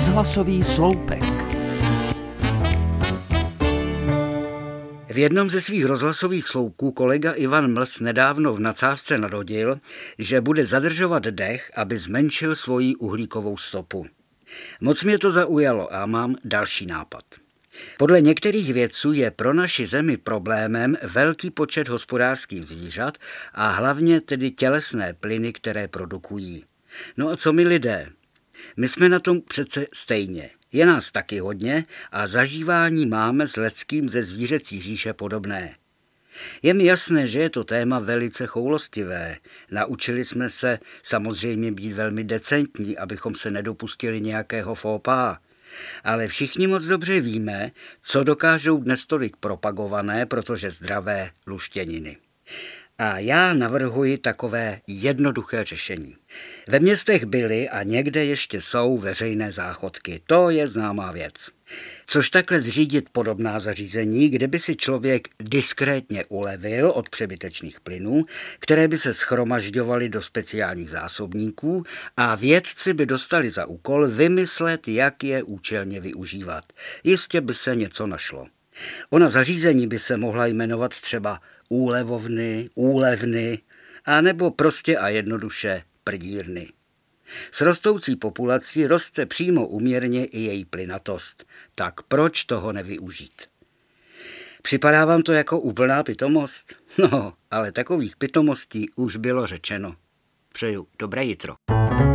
Rozhlasový sloupek. V jednom ze svých rozhlasových sloupků kolega Ivan Mls nedávno v nadsázce nadhodil, že bude zadržovat dech, aby zmenšil svoji uhlíkovou stopu. Moc mě to zaujalo a mám další nápad. Podle některých vědců je pro naši zemi problémem velký počet hospodářských zvířat a hlavně tedy tělesné plyny, které produkují. No a co my lidé? My jsme na tom přece stejně. Je nás taky hodně a zažívání máme s lidským ze zvířecí říše podobné. Je mi jasné, že je to téma velice choulostivé. Naučili jsme se samozřejmě být velmi decentní, abychom se nedopustili nějakého faux pas. Ale všichni moc dobře víme, co dokážou dnes tolik propagované, protože zdravé luštěniny. A já navrhuji takové jednoduché řešení. Ve městech byly a někde ještě jsou veřejné záchodky. To je známá věc. Což takhle zřídit podobná zařízení, kde by si člověk diskrétně ulevil od přebytečných plynů, které by se shromažďovaly do speciálních zásobníků a vědci by dostali za úkol vymyslet, jak je účelně využívat. Jistě by se něco našlo. Ona zařízení by se mohla jmenovat třeba úlevovny, úlevny, a nebo prostě a jednoduše prdírny. S rostoucí populací roste přímo uměrně i její plynatost. Tak proč toho nevyužít? Připadá vám to jako úplná pitomost? No, ale takových pitomostí už bylo řečeno. Přeju dobré jitro.